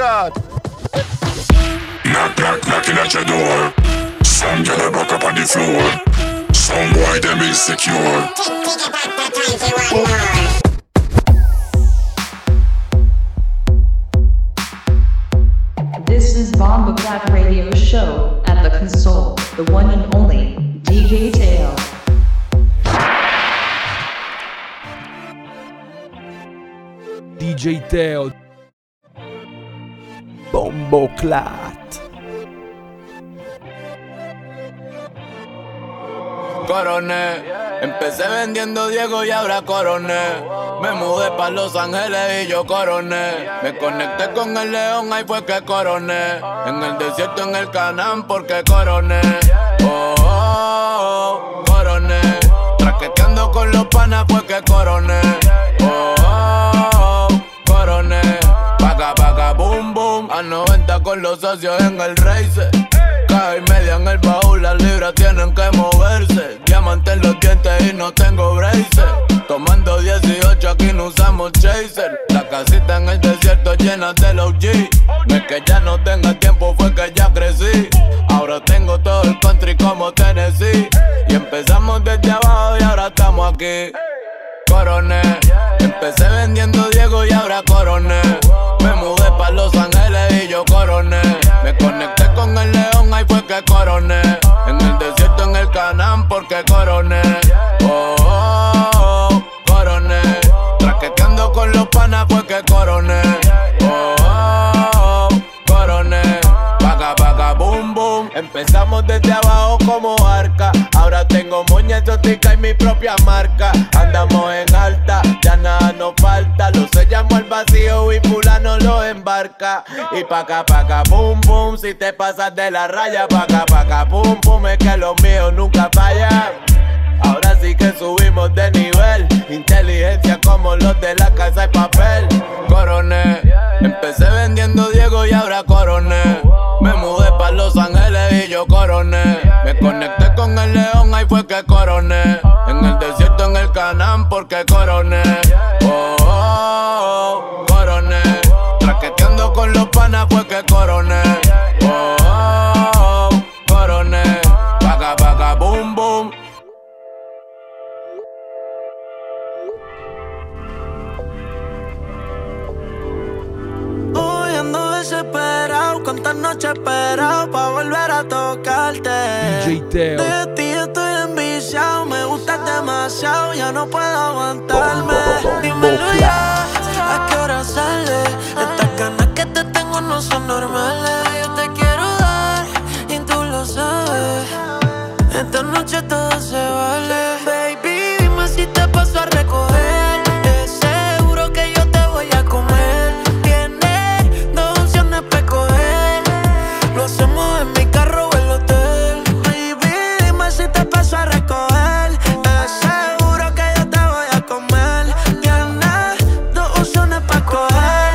Bomboclat. Knock, knock, knocking at your door. Some girl a broke up on the floor. Some boy them insecure. Pick up at the time for one more. This is Bomboclat Radio Show. At the console, the one and only DJ Tail. DJ Teo. Bomboclat. Coroné, empecé vendiendo Diego y ahora coroné. Me mudé pa' Los Ángeles y yo coroné. Me conecté con el león, ahí fue que coroné. En el desierto, en el Canaán, porque coroné. Oh, oh, oh, coroné. Traqueteando con los panas, fue que coroné. Oh, boom, boom, a 90 con los socios en el race. Caja y media en el baúl, las libras tienen que moverse. Diamante en los dientes y no tengo braces. Tomando 18, aquí no usamos chaser. La casita en el desierto llena de los G. No es que ya no tenga tiempo, fue que ya crecí. Ahora tengo todo el country como Tennessee. Y empezamos desde abajo y ahora estamos aquí. Coroné, empecé vendiendo Diego y ahora coroné. Me mudé pa' Los Ángeles y yo coroné. Me conecté con el león, ahí fue que coroné. En el desierto, en el Canaán, porque coroné. Oh, oh, oh, coroné. Traqueteando con los panas, fue que coroné. Oh, oh, oh, coroné. Paga, paga, boom, boom. Empezamos desde abajo como arca. Ahora tengo moña exótica y mi propia marca. Andamos en alta, ya nada nos falta. Lo sellamos al vacío y fulano lo embarca. Y pa' acá, pum, pum, si te pasas de la raya. Pa' acá, pum, pum, es que los míos nunca fallan. Ahora sí que subimos de nivel. Inteligencia como los de la casa y papel. Coroné, empecé vendiendo Diego y ahora coroné. Me mudé pa' Los Ángeles y yo coroné. Me conecté con el león, ahí fue que coroné. En el desierto, en el Canaán, porque coroné. Oh, oh, oh, coroné. Traqueteando con los panas, fue que coroné. Oh, oh, oh, coroné. Paga, paga, boom, boom. Hoy ando desesperado, cuántas noches esperado pa' volver a tocarte. DJ Teo. De ti estoy enviciado, me gustas demasiado, ya no puedo aguantarme. Dímelo ya, ¿a qué hora sale? Estas ganas que te tengo no son normales. Yo te quiero dar y tú lo sabes. Esta noche todo se vale. Baby, dime si te paso a recoger. De seguro que yo te voy a comer. Lo hacemos en mi carro o el hotel. Baby, dime si te paso a recoger. Te aseguro que yo te voy a comer. Tienes dos opciones pa' coger.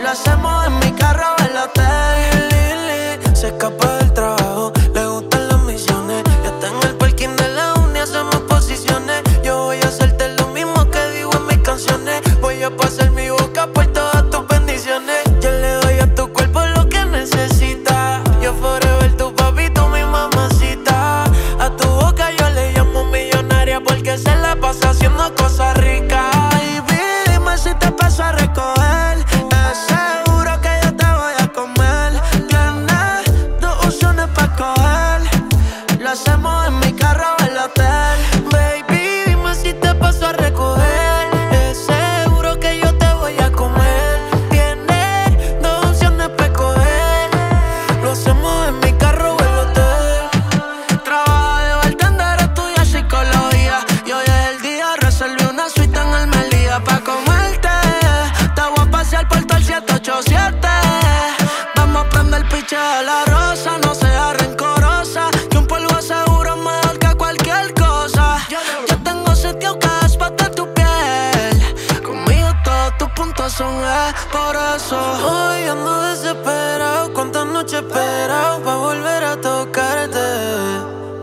Lo hacemos en mi carro o el hotel. Lili se escapa del trabajo, le gustan las misiones. Ya está en el parking de la uni, hacemos posiciones. Yo voy a hacerte lo mismo que digo en mis canciones. Voy a pasar mi boca por todas tus bendiciones. Yo le doy a tu cuerpo lo que necesitas. Yo forever tu papito, mi mamacita. A tu boca yo le llamo millonaria porque se la pasa haciendo cosas ricas. Baby, dime si te paso a recoger. Te aseguro que yo te voy a comer. Tienes dos opciones pa' coger. Lo hacemos en mi carro o el hotel. Baby, dime si te paso a recoger. Te aseguro que yo te voy a comer. Tienes dos opciones pa' coger. Lo hacemos en mi carro o el hotel. Trabajo de bartender, estudio psicología. Y hoy es el día, reservé una suite en Almería. Pa' comerte, te voy a pasear por todo el 787. Vamos a prender el piche de la rosa, no sea rencorosa. Que un polvo seguro es mejor que cualquier cosa. Yo tengo sentido cada spot de tu piel. Conmigo todos tus puntos son E. Por eso hoy ando desesperado, cuántas noches esperado pa' volver a tocarte.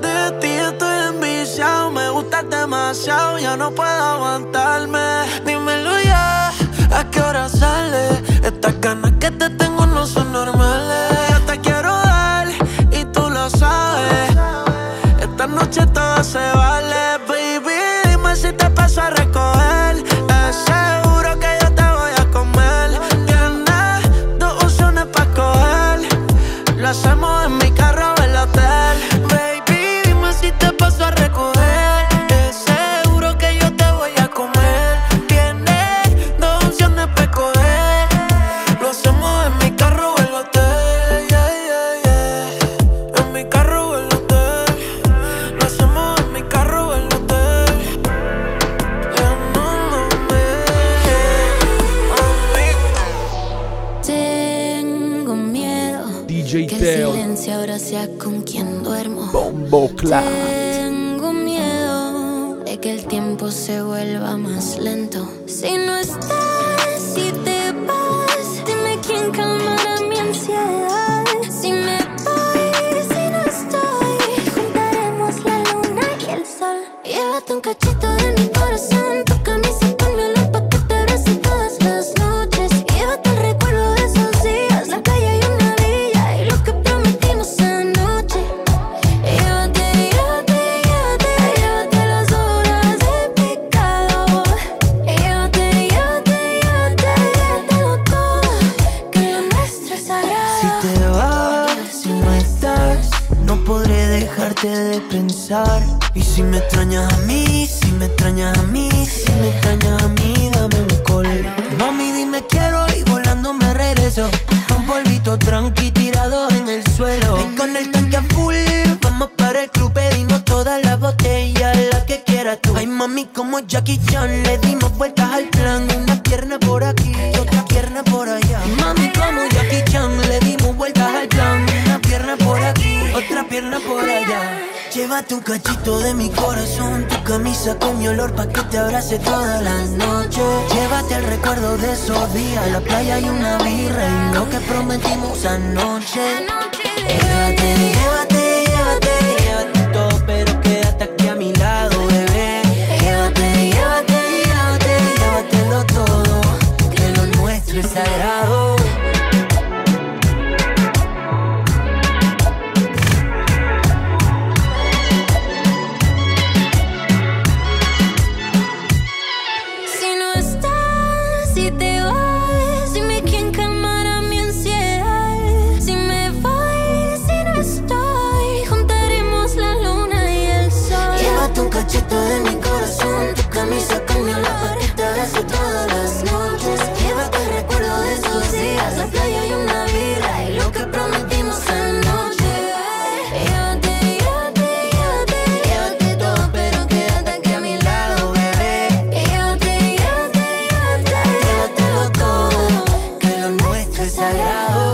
De ti estoy enviciado, me gustas demasiado, ya no puedo aguantarme. Dímelo ya, ¿a qué hora sale? Estas ganas que te tengo no se vale, baby. Dime si te paso a recoger. Es seguro que yo te voy a comer. Tienes dos opciones pa' coger. Lo hacemos en mi carro o el hotel. Baby, dime si te paso a recoger. Es seguro que yo te voy a comer. Tienes dos opciones pa' coger. Lo hacemos en mi carro o el hotel. Yeah, yeah, yeah. En mi carro o el hotel. Que el silencio ahora sea con quien duermo. Bomboclat. Tengo miedo de que el tiempo se vuelva más lento. Si no estás, si te vas, dime quién calmará mi ansiedad. Si me voy, si no estoy, juntaremos la luna y el sol. Llévate un cachito de mi corazón. De pensar, y si me extrañas a mí, si me extrañas a mí, si me extrañas a mí, dame un call. Mami, dime quiero y volando me regreso. Un polvito tranqui tirado en el suelo. Y con el tanque a full, vamos para el club, pedimos toda la botella, la que quieras tú. Ay, mami, como Jackie Chan, le dimos vueltas al plan. Una pierna por aquí, otra pierna por allá. Mami, como Jackie Chan, le dimos vueltas al plan. Una pierna por aquí, otra pierna por allá. Llévate un cachito de mi corazón, tu camisa con mi olor pa' que te abrace todas las noches. Llévate el recuerdo de esos días, la playa y una birra y lo que prometimos anoche. Llévate, llévate, llévate, llévate todo, pero quédate aquí a mi lado, bebé. Llévate, llévate, llévate, llévatelo todo, que lo nuestro es sagrado. De mi corazón, tu camisa con mi olor, te abrazo todas las noches. Llévate el recuerdo de esos días, la playa y una vida y lo que prometimos anoche. Llévate, llévate, llévate, llévate todo, pero quédate aquí a mi lado, bebé. Llévate, llévate, llévate, llévatelo todo, que lo nuestro es sagrado.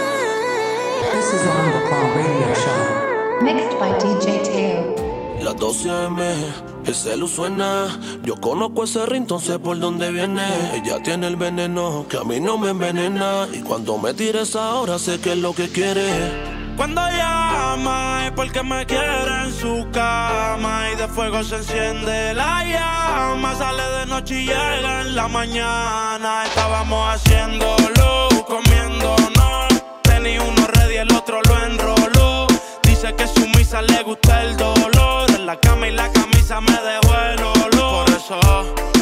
This is the Bomboclat Radio Show. Mixed by DJ Teo. Las 12M, ese luz suena. Yo conozco ese ringtone, sé por dónde viene. Ella tiene el veneno que a mí no me envenena. Y cuando me tires ahora, sé que es lo que quiere. Cuando llama es porque me quiere en su cama. Y de fuego se enciende la llama. Sale de noche y llega en la mañana. Estábamos haciéndolo, comiéndonos. Tenía uno ready, el otro lo enroló. Dice que sumisa le gusta el dolor. En la cama y la camisa me dejó el olor. Por eso,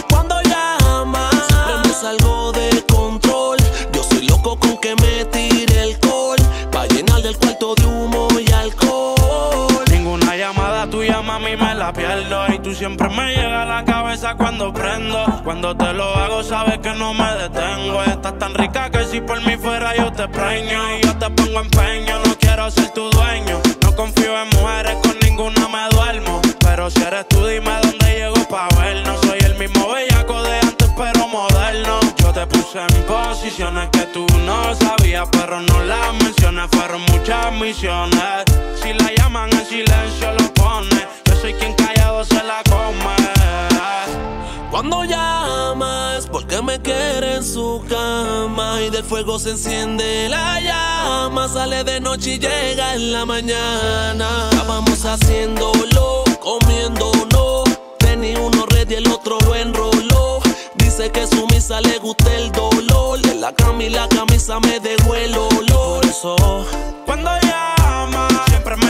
cuando llama, siempre me salgo de control. Yo soy loco con que me tire el col, pa' llenar del cuarto de humo y alcohol. Ninguna llamada tuya, mami, me la pierdo. Y tú siempre me llegas a la cabeza cuando prendo. Cuando te lo hago, sabes que no me detengo. Estás tan rica que si por mí fuera yo te preño. Y yo te pongo empeño, no quiero ser tu dueño. Confío en mujeres, con ninguna me duermo. Pero si eres tú, dime dónde llego pa' vernos. Soy el mismo bellaco de antes, pero moderno. Yo te puse en posiciones que tú no sabías, pero no las mencionas. Fueron muchas misiones. Si la llaman en silencio, lo pone. Yo soy quien callado se la come. Cuando llamas, porque me quiere en su cama. Y del fuego se enciende la llama. Sale de noche y llega en la mañana. Estábamos haciéndolo, comiéndonos. Tenía uno red y el otro lo enroló. Dice que sumisa le gusta el dolor. En la cama y la camisa me dejó el olor. Por eso, cuando llama, siempre me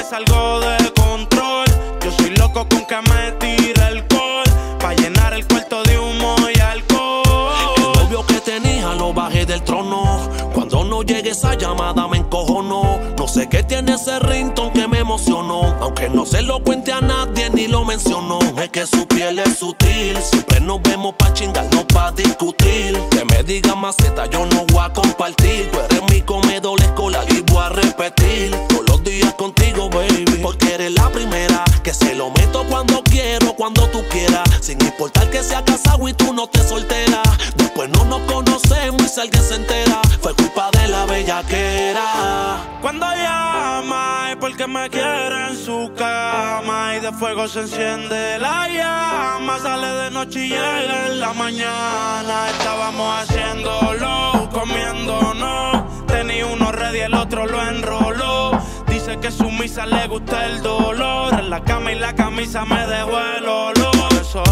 loco con que me tire alcohol pa' llenar el cuarto de humo y alcohol. El novio que tenía lo bajé del trono. Cuando no llegue esa llamada me encojono. No sé qué tiene ese ringtone que me emocionó. Aunque no se lo cuente a nadie ni lo mencionó. Es que su piel es sutil. Siempre nos vemos pa' chingar, no pa' discutir. Que me diga maceta, yo no voy a compartir. Tú eres mi comedor escolar y voy a repetir todos los días contigo, baby. Porque eres la primera que se lo meto cuando quiero, cuando tú quieras. Sin importar que sea casado y tú no te soltera. Después no nos conocemos y si alguien se entera, fue culpa de la bellaquera. Cuando llama es porque me quiere en su cama y de fuego se enciende la llama. Sale de noche y llega en la mañana. Estábamos haciéndolo, comiéndonos. Tenía uno ready, el otro lo enroló. Dice que su misa le gusta el dolor. En la cama y la camisa me dejó el olor. Eso.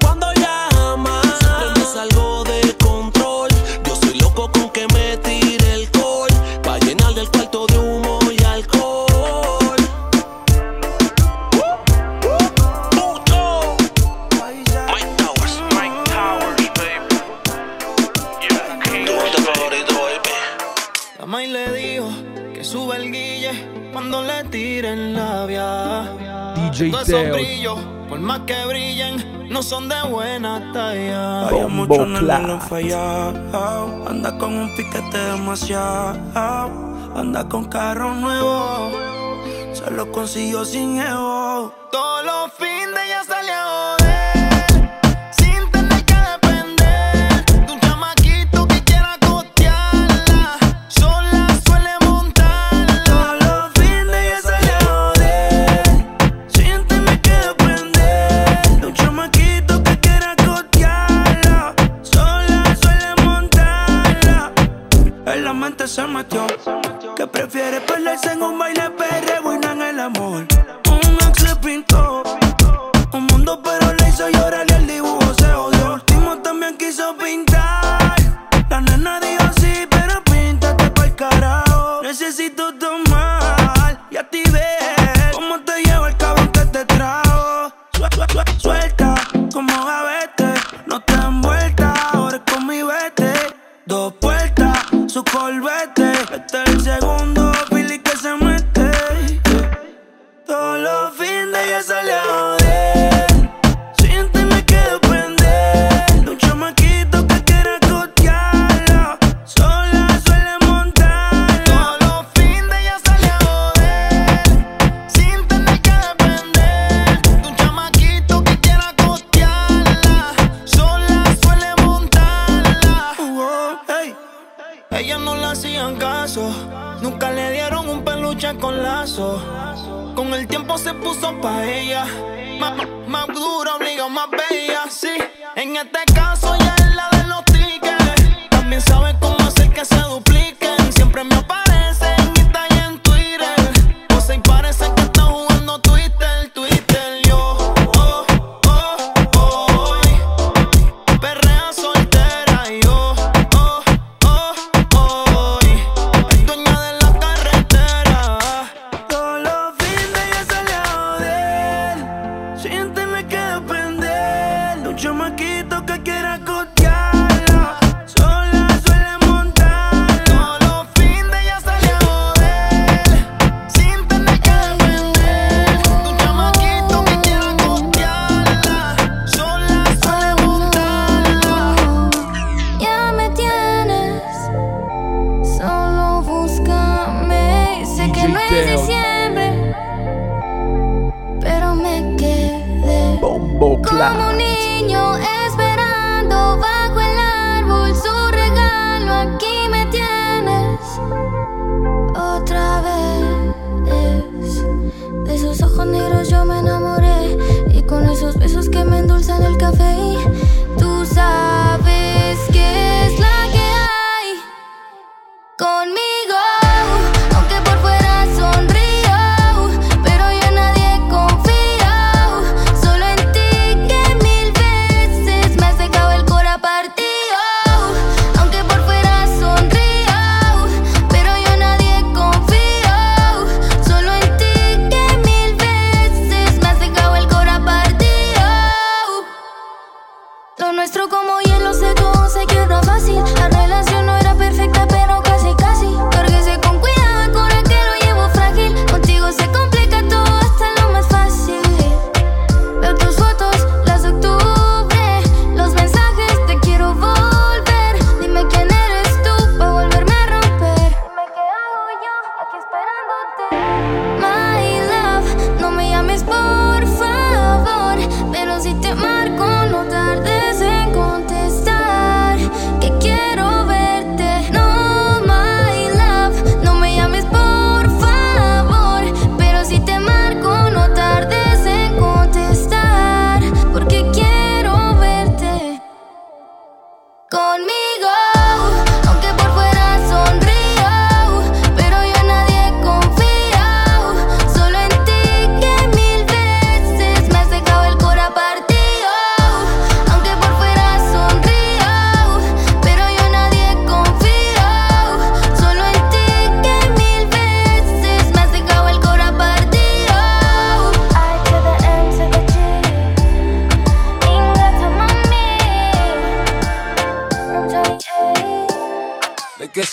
Cuando llama siempre me salgo de control. Yo soy loco con que me tire el col pa' llenar del cuarto de humo y alcohol. La May le dijo que suba el guille cuando le tiren la vía. DJ Teo. Por más que brillen, no son de buena talla. Hay mucho en el mundo fallado. Anda con un piquete demasiado. Anda con carro nuevo. Se lo consiguió sin ego. Todos los fines de ella salió. Se metió, que prefiere perderse en un baile perreo y no en el amor. Un ex le pintó un mundo pero le hizo llorar y el dibujo se odió. Último también quiso pintar. La nena dijo sí, pero píntate pa'l carajo. Necesito tomar y a ti ver cómo te llevo el cabrón que te trajo. Suelta como gavete, no te dan vuelta. Ahora es con mi vete, dos puertas. Su colbete, este es el segundo Billy que se mete. Todos los fines ella sale a joder. Sin tener que depender de un chamaquito que quiera costearla. Sola suele montarla. Todos los fines ella sale a joder. Sin tener que depender de un chamaquito que quiera costearla. Sola suele montarla. Hey. Ellas no le hacían caso, nunca le dieron un peluche con lazo. Con el tiempo se puso pa' ella, más dura, obliga, más bella, sí. En este caso ya es la de los tickets, también sabe cómo hacer que se dupliquen. Siempre me aparecen y está ahí en Twitter, o se parece que está jugando Twitter. Yo, hoy, perrea soltera, yo. Como un niño esperando bajo el árbol su regalo, aquí me tienes otra vez. De sus ojos negros yo me enamoré y con esos besos que me endulzan el café. Tú sabes que es la que hay conmigo. Aunque por fuera sonríe,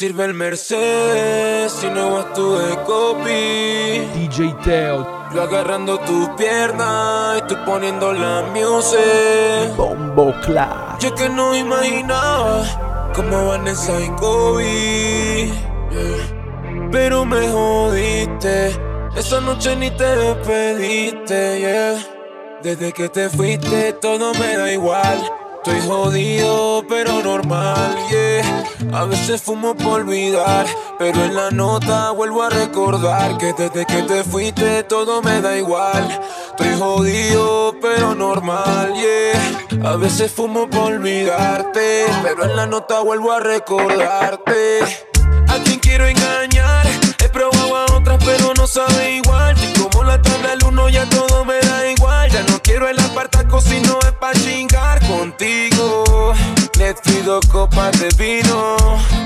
serve il Mercedes si no vas tú de copy. DJ Teo. Yo agarrando tu pierna y tú poniendo la music. Bomboclat. Yo que no imaginaba cómo Vanessa y Kobe, yeah. Pero me jodiste. Esa noche ni te despediste, yeah. Desde que te fuiste todo me da igual. Estoy jodido pero normal, yeah. A veces fumo pa' olvidar, pero en la nota vuelvo a recordar que desde que te fuiste todo me da igual. Estoy jodido pero normal, yeah. A veces fumo pa' olvidarte, pero en la nota vuelvo a recordarte. A quien quiero engañar, he probado a otras pero no sabe igual. Y como la tabla al uno ya todo me da igual. Ya no quiero el apartaco si no es pa' chingar contigo. Netflix, 2 copas de vino,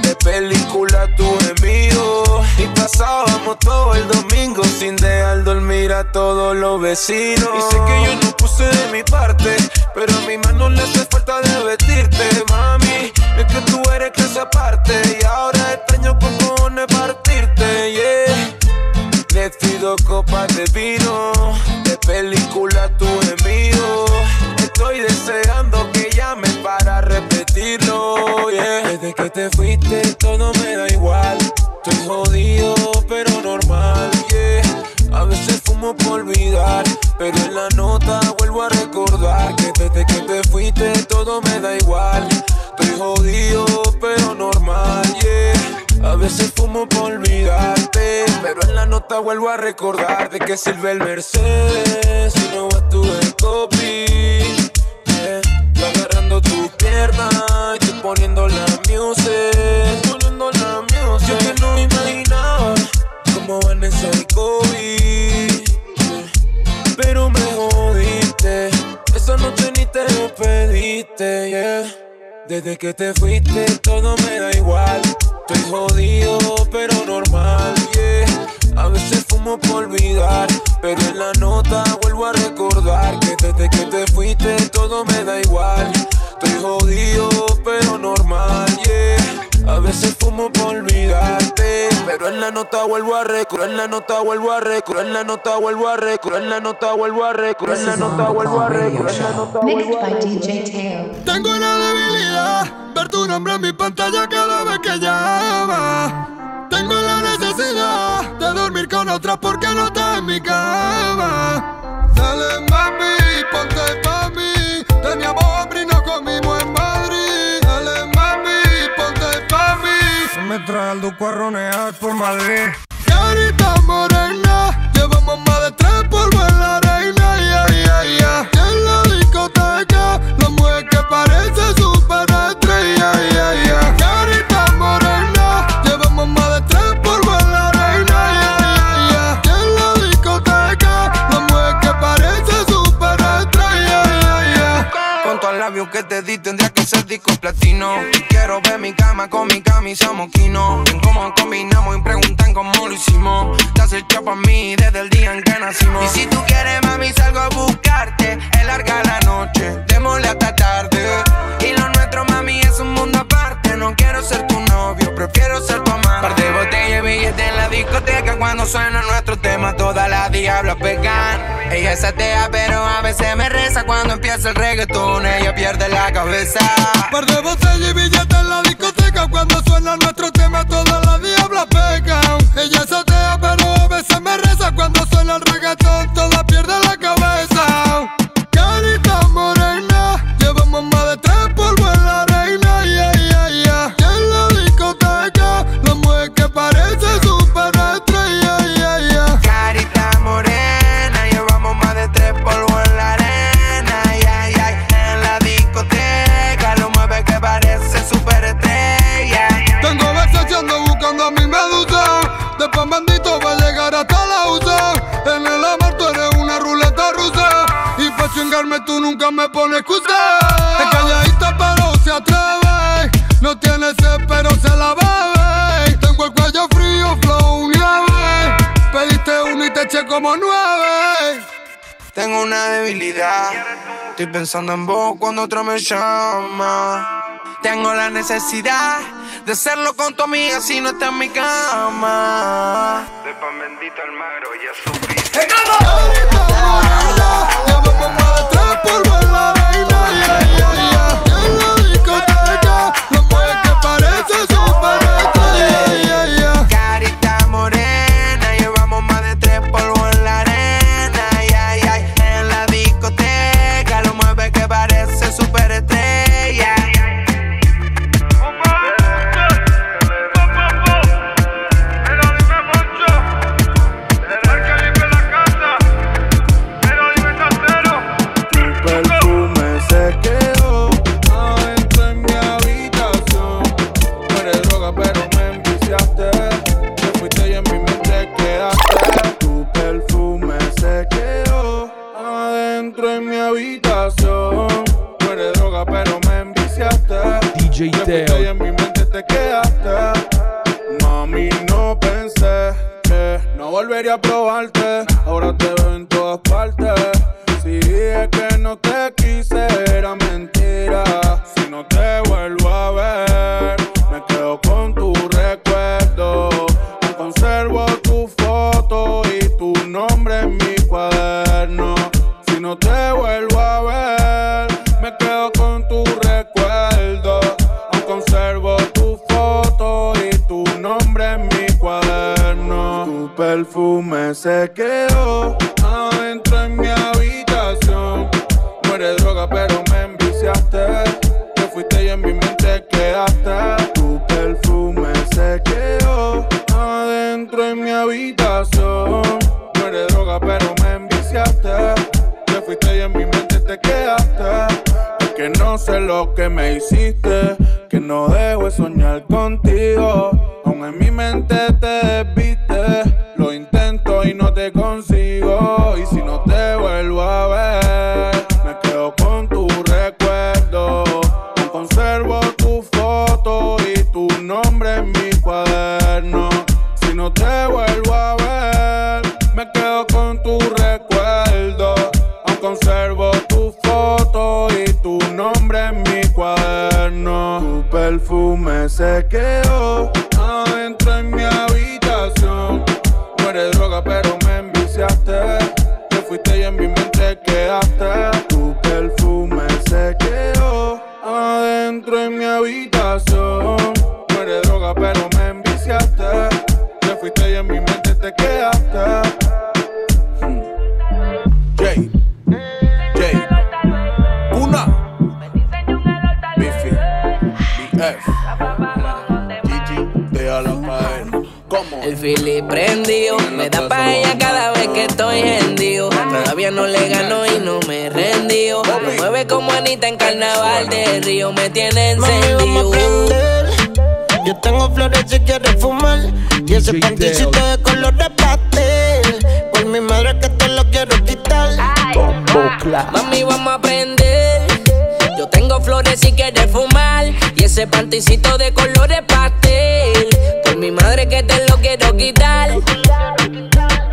de película tú envío. Y pasábamos todo el domingo sin dejar dormir a todos los vecinos. Y sé que yo no puse de mi parte, pero a mi mano le hace falta de vestirte. Mami, es que tú eres clase aparte y ahora extraño con cojones partirte, yeah. Netflix, 2 copas de vino, de película tú envío. Estoy deseando que llames para repetirlo, yeah. Desde que te fuiste todo me da igual. Estoy jodido pero normal, yeah. A veces fumo por olvidar, pero en la nota vuelvo a recordar que desde que te fuiste todo me da igual. Estoy jodido pero normal, yeah. A veces fumo por olvidarte, pero en la nota vuelvo a recordar de qué sirve el Mercedes si no vas tú de copy. Agarrando tu pierna y tú poniendo la music. Yo que no imaginaba como Vanessa y Kobe, yeah. Pero me jodiste. Esa noche ni te despediste, yeah. Desde que te fuiste todo me da igual. Estoy jodido pero normal, yeah. A veces fumo por olvidar, pero en la nota vuelvo a recordar que desde que te fuiste todo me da igual. Estoy jodido pero normal, yeah. A veces fumo por olvidarte, pero en la nota vuelvo a recordar, en la nota vuelvo a recordar, en la nota vuelvo a recordar, en la nota vuelvo a recordar, en la nota vuelvo a recordar, en la nota vuelvo a recordar. Tengo una debilidad, ver tu nombre en mi pantalla cada vez que llama. Tengo la necesidad de dormir con otras porque no estás en mi cama. Dale mami, ponte pa' mí, teníamos hambre y nos comimos en Madrid. Dale mami, ponte pa' mí, me trae al duco a ronear por Madrid. Carita morena, llevamos más de 3 polvos en la arena, yeah, yeah, yeah. Y en la discoteca, la mujer que parece superestrella, yeah, yeah. Carita morena, llevamos más de 3 polvos en la arena, yeah, yeah, yeah. Y en la discoteca, la mujer que parece superestrella, yeah, yeah. Con todos los labios que te di tendría que ser disco platino. Quiero ver mi cama con mi camisa moquino. En cómo combinamos y preguntan cómo lo hicimos. Te has hecho pa' mí desde el día en que nacimos. Y si tú quieres, mami, salgo a buscarte. Es larga la noche, démosle hasta tarde. Y lo nuestro, mami, es un mundo aparte. No quiero ser tu novio, prefiero ser tu amante. Par de botellas y billetes en la discoteca. Cuando suena nuestro tema, todas las diablas pegan. Ella es atea, pero a veces me reza. Cuando empieza el reggaetón, ella pierde la cabeza. Par de botellas y billetes en la discoteca. Cuando suena nuestro tema, todas las diablas pegan. Ella es atea, pero a veces me reza. Cuando suena el reggaetón, todas pierde la cabeza. Carita morena, llevamos más de 3 polvos en la arena, yeah, yeah, yeah. Y en la discoteca, la mujer que parece superestrella, yeah, yeah. Carita morena, llevamos más de 3 polvos en la arena, yeah, yeah. En la discoteca, la mujer que parece superestrella, yeah. Tengo veces que ando buscando a mi medusa. Después bendito va a llegar hasta la USA. En el amor tú eres una ruleta rusa. Y pa' chingarme tú nunca me pones excusa. Es calladita pero se atreve. No tiene sed pero se la bebe. Tengo el cuello frío, flow nieve. Pediste uno y te eché como 9. Tengo una debilidad. Estoy pensando en vos cuando otro me llama. Tengo la necesidad de hacerlo con tu amiga si no está en mi cama. De pan bendito al magro y a su piso. ¡Estamos! Volvería a probarte, ahora te veo en todas partes. Si dije que no te quise, era mentira. Si no te vuelvo a ver, me quedo con tu recuerdo. Conservo tu foto y tu nombre en mi cuaderno. Si no te vuelvo a ver, me quedo con tu recuerdo. Conservo tu foto y tu nombre en mi cuaderno. Tu perfume se quedó adentro en mi habitación. No eres droga pero me enviciaste. Te fuiste y en mi mente quedaste. Tu perfume se quedó adentro en mi habitación. No eres droga pero me enviciaste. Te fuiste y en mi mente te quedaste. Que no sé lo que me hiciste, que no dejo de soñar contigo. Aún en mi mente te desviste, lo intento y no te consigo. Y si no te vuelvo a ver, me quedo con tu recuerdo. Conservo tu foto y tu nombre en mi cuaderno. Si no te vuelvo a ver, me quedo con tu recuerdo. Conservo tu foto y tu nombre en mi cuaderno. Tu perfume se quedó adentro en mi habitación. No eres droga pero me enviciaste. Te fuiste y en mi mente quedaste. Tu perfume se quedó adentro en mi habitación. No eres droga pero me enviciaste. Te fuiste y en mi mente te quedaste. El fili prendido, me da pa' ella cada vez que estoy hendido. Todavía no le gano y no me rendido. Me mueve como Anita en carnaval de Río, me tiene encendido. Yo tengo flores si quieres fumar y ese pantisito de color de pastel. Por mi madre que te lo quiero quitar. Mami, vamos a prender. Yo tengo flores si quieres fumar y ese pantisito de color de pastel. Mi madre que te lo quiero quitar.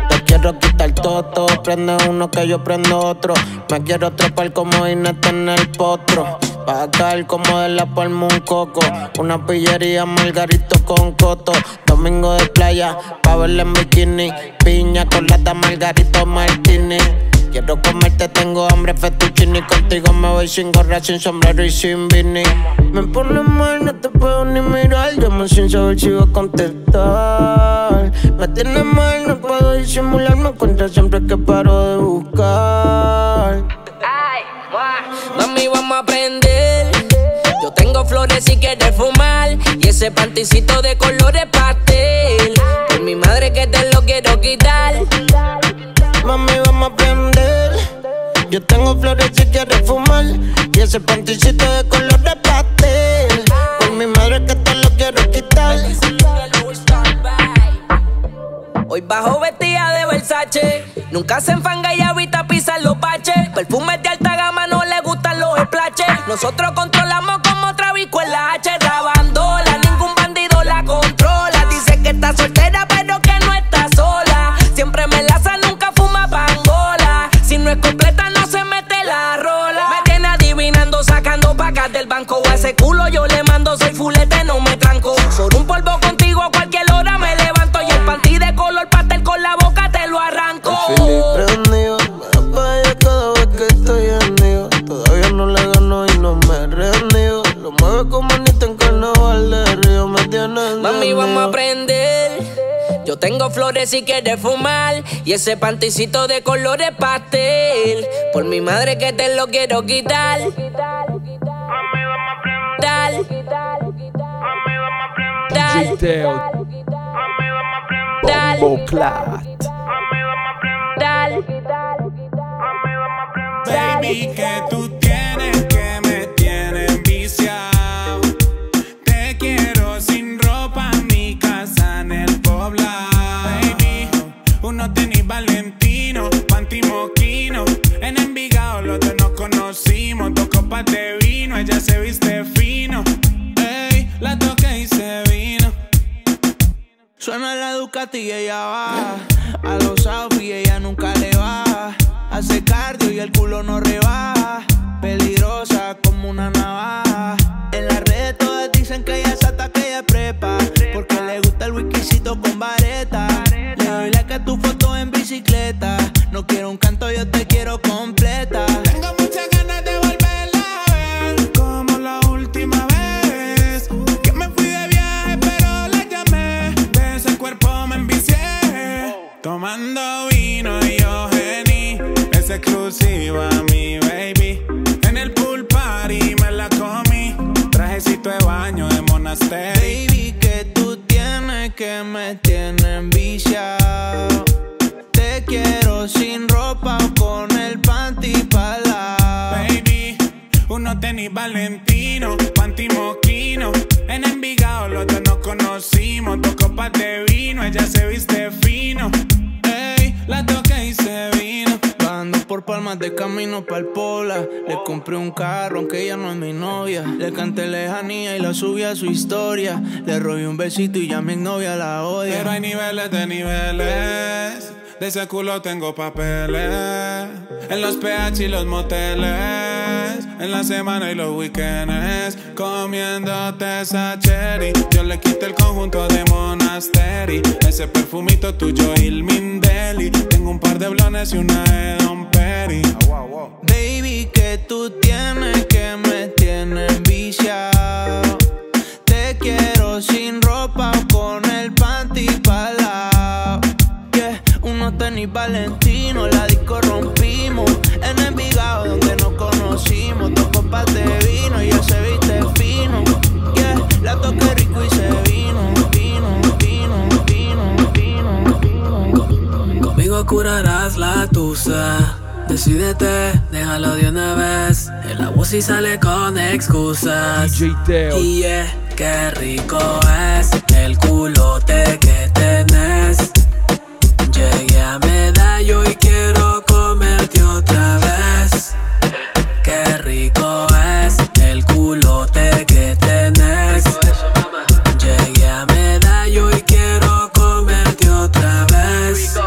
Te quiero quitar todo. Prende uno que yo prendo otro. Me quiero trepar como Inés en el potro. Va a caer como de la palma un coco. Una pillería, margarito con coto. Domingo de playa, pa' verla en bikini. Piña colada, margarito, martini. Quiero comerte, tengo hambre, fettuccini. Contigo me voy sin gorra, sin sombrero y sin beanie. Me pones mal, no te puedo ni mirar. Llamo sin saber si voy a contestar. Me tienes mal, no puedo disimular. Me encuentro siempre que paro de buscar. Ay, wow. Mami, vamos a prender. Yo tengo flores si quieres fumar y ese pantisito de colores pastel. Por mi madre que te lo quiero quitar. Mami, vamos a prender. Yo tengo flores si quieres fumar y ese pantisito de color de pastel. Por mi madre que te lo quiero quitar. Hoy bajo vestida de Versace. Nunca se enfanga y habita pisar los baches. Perfumes de alta gama no le gustan los esplaches. Nosotros controlamos como Travis con la H. Rabandola, ningún bandido la controla. Dice que está soltera pero que no está sola. Siempre me la sale. It's Yo tengo flores si quieres fumar y ese panticito de colores pastel. Por mi madre que te lo quiero quitar. Baby, que tú tienes que me tienes viciado. Te quiero sin ropa ni casa en el poblado. Baby, unos tenis Valentino, panty moquino. En Envigado los dos nos conocimos, dos copas de vino, ella se viste fino. Ey, la toqué y se vino. Suena la Ducati y ella va. A los outfits ella nunca le va. Hace cardio y el culo no rebaja. Peligrosa como una navaja. En las redes todas dicen que ella es sata, que ella es prepa. Porque le gusta el whiskycito con vareta. Le doy like a tu foto en bicicleta. No quiero un canto, yo te quiero completa. Tengo muchas ganas de volverla a ver, como la última vez que me fui de viaje, pero la llamé. De ese cuerpo me envicié, tomando vino y yo exclusiva, mi baby. En el pool party me la comí. Trajecito de baño de monasterio. Baby, que tú tienes que me tienes viciado. Te quiero sin ropa o con el panty palao. Baby, unos tenis Valentino, panty moquino. En Envigado los dos nos conocimos, dos copas de vino, ella se viste fino. Ey, la toqué y se vino. Ando por Palmas de camino pa'l Pola. Le compré un carro aunque ella no es mi novia. Le canté lejanía y la subí a su historia. Le robé un besito y ya mi novia la odia. Pero hay niveles de niveles. De ese culo tengo papeles. En los PH y los moteles. En la semana y los weekends. Comiéndote esa cherry. Yo le quité el conjunto de Monasteri. Ese perfumito tuyo y el Mindeli. Tengo un par de blones y una de Don Peri. Baby, que tú tienes que me tienes viciado. Te quiero sin ropa o con el panty palao. Unos tenis Valentino, la disco rompimos. En Envigado donde nos conocimos, dos copas de vino y ya se viste fino. Yeah, la toqué rico y se vino, vino, vino, vino, vino. Conmigo curarás la tusa. Decídete, déjalo de una vez. El abuso y sale con excusas. DJ Teo. Y yeah, qué rico es el culote que tenés. Llegué a Medallo y quiero comerte otra vez. Qué rico es el culote que tenés. Llegué a Medallo y quiero comerte otra vez.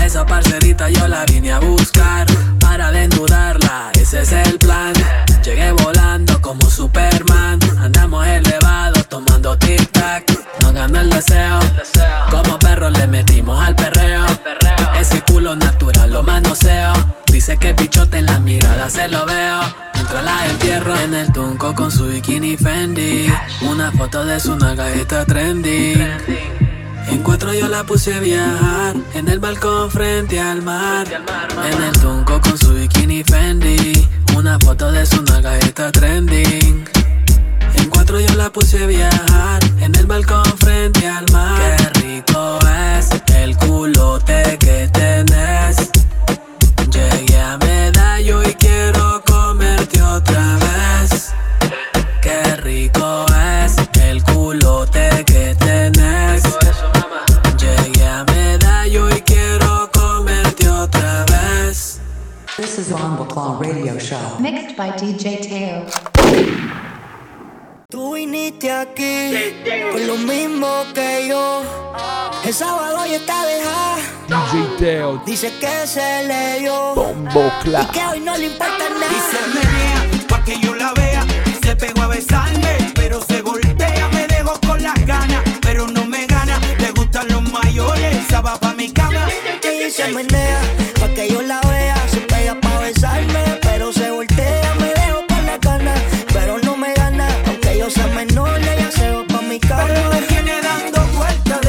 A esa parcerita yo la vine a buscar para desnudarla, ese es el plan. Llegué volando como Superman. Andamos elevados tomando tic tac. Nos ganó el deseo. Como perros le metimos al perreo. Ese culo natural lo manoseo. Dice que pichote en las miradas se lo veo. Mientras la entierro en el tunco con su bikini Fendi. Una foto de su nalga está trendy. En cuatro yo la puse a viajar. En el balcón frente al mar. En el tunco con su bikini Fendi. Una foto de su naga está trending. En cuatro yo la puse a viajar. En el balcón frente al mar. Qué rico es el culote que tenés. Llegué a Medallo y quiero comerte otra vez. Qué rico es el culote que tenés. Llegué a Medallo y quiero comerte otra vez. This is the Bomboclat Radio Show. Mixed by DJ Teo. Tú viniste aquí con lo mismo que yo. El sábado ya está dejada. DJ Teo. Dice que se le dio. Bomboclat. Y que hoy no le importa nada. Y se menea pa' que yo la vea. Se pegó a besarme, pero se voltea. Me dejó con las ganas, pero no me gana. Le gustan los mayores. Se va pa' mi cama. Y se menea pa' que yo la vea. Pa' besarme, pero se voltea, me dejo con la cana, pero no me gana, aunque yo sea menor, ella se va pa' mi cama. Pero me tiene dando vueltas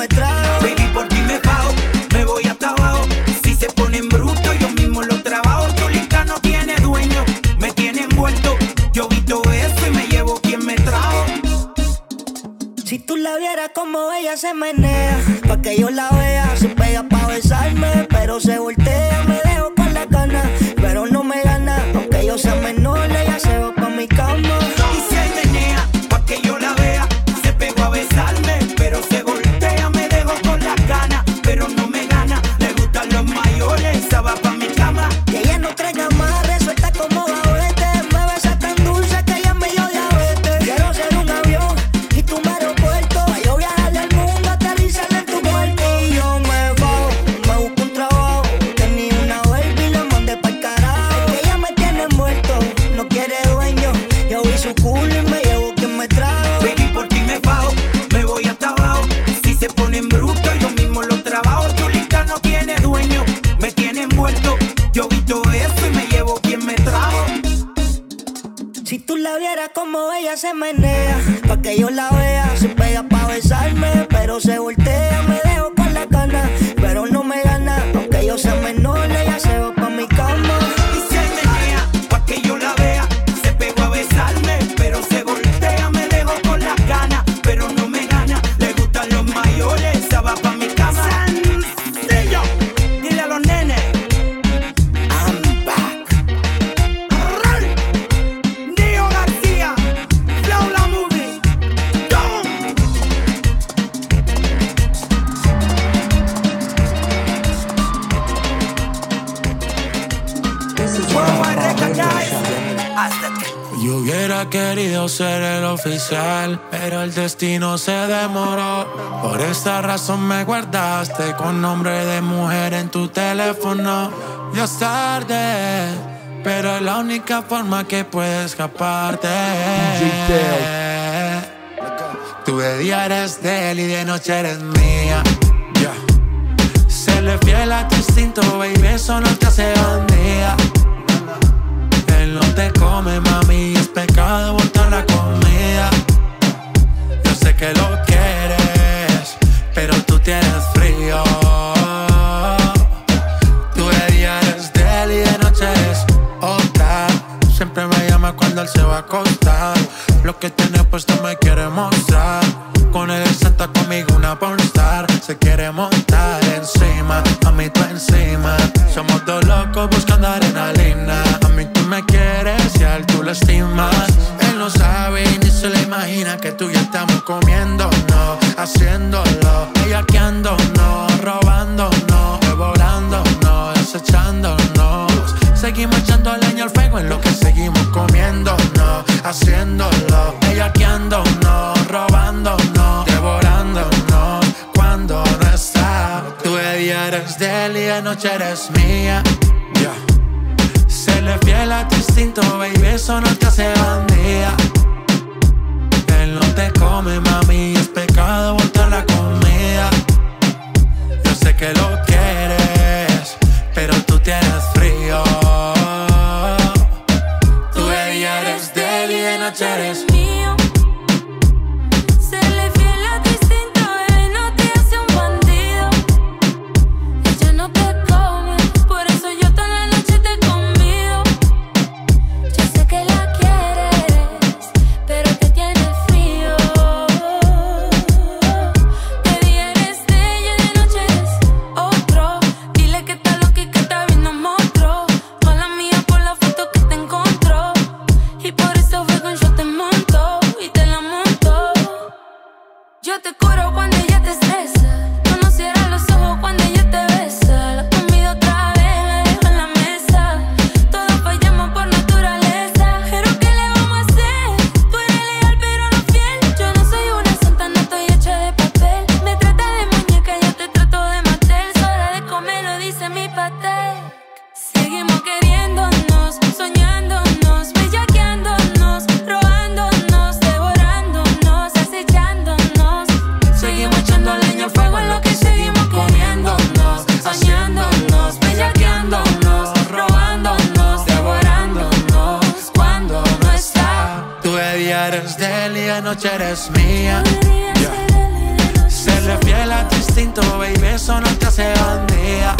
me trago. Baby, por ti me bajo, me voy hasta abajo. Si se ponen brutos, yo mismo los trabajo. Tu lista no tiene dueño, me tiene envuelto. Yo vi todo eso y me llevo quien me trajo. Si tú la vieras como ella se menea, pa' que yo la vea, se pega pa' besarme, pero se voltea, me dejo con la gana, pero no me gana, aunque yo sea menor, ella se va pa' mi cama. Y se menea, pa' que yo la vea, se pegó a besarme, pero se voltea, me dejo con la gana, pero no me gana, le gustan los mayores, esa va pa' mi cama. Y ella no traiga más, resuelta como gavete, me besa tan dulce que ella me dio diabetes. Quiero ser un avión y tu me aeropuerto, pa' yo viajar al mundo, aterrizar en tu cuerpo. Y yo me bajo, me busco un trabajo, que ni una vuelta y la mandé pa'l carajo. Es que ella me tiene muerto, no quiere dueño, yo vi su culo y me llevo quien me trajo. Baby, por ti me bajo, me voy hasta abajo, si se ponen brutos, yo mismo los trabajo. Tu lista no tiene dueño, me tiene envuelto, yo vi todo eso y me llevo quien me trajo. Si tú la vieras como ella se menea, pa' que yo la vea, se pega pa' besarme, pero se voltea, me dejo con la gana, pero no me gana, aunque yo sea menor, ella se va pa' mi cama. Y se menea, pa' que yo la vea, se pegó a besarme, pero se voltea, me dejo con las ganas, pero no me gana, le gustan los mayores, esa va pa' mi cama. Sandillo, dile a los nenes, I'm back. Arral, Neo García, Flow La Movie, Tom. Worldwide Record, guys. Hasta aquí. Yo hubiera querido ser el oficial, pero el destino se demoró. Por esa razón me guardaste con nombre de mujer en tu teléfono. Ya es tarde, pero es la única forma que puedes escaparte. Tú de día eres de él y de noche eres mía. Serle fiel a tu instinto, baby, eso no te hace bandida. Él no te come, mami, es pecado botar la comida. Yo sé que lo quieres, pero tú tienes frío. Tú de día eres de él y de noche eres otra. Siempre me llama cuando él se va a acostar. Lo que tiene puesto me quiere mostrar. Con él senta conmigo una pornstar. Se quiere montar encima, a mí tú encima. Somos dos locos buscando adrenalina. A mí tú me quieres y a él tú lo estimas. Él no sabe y ni se le imagina que tú y yo estamos comiéndonos, haciéndolo, bellaqueándonos, robándonos, devorándonos, desechándonos. Seguimos echando leña al fuego en lo que seguimos comiéndonos, haciéndolo, bellaqueándonos, robándonos, devorándonos. Cuando no está, tú de día eres de él y de noche eres mía. Serle fiel a tu instinto, baby, eso no te hace bandida. Él no te come, mami, es pecado botar la comida. Yo sé que lo quieres, pero tú tienes frío. Tú de día eres de él y de noche eres mío. Serle fiel a tu instinto, él no te hace un bandido. Ella no te come, por eso yo toda la noche te he comido. Yo sé que la quieres, pero te tiene frío. Te día eres l'istinto, baby, sono el que hace bandida.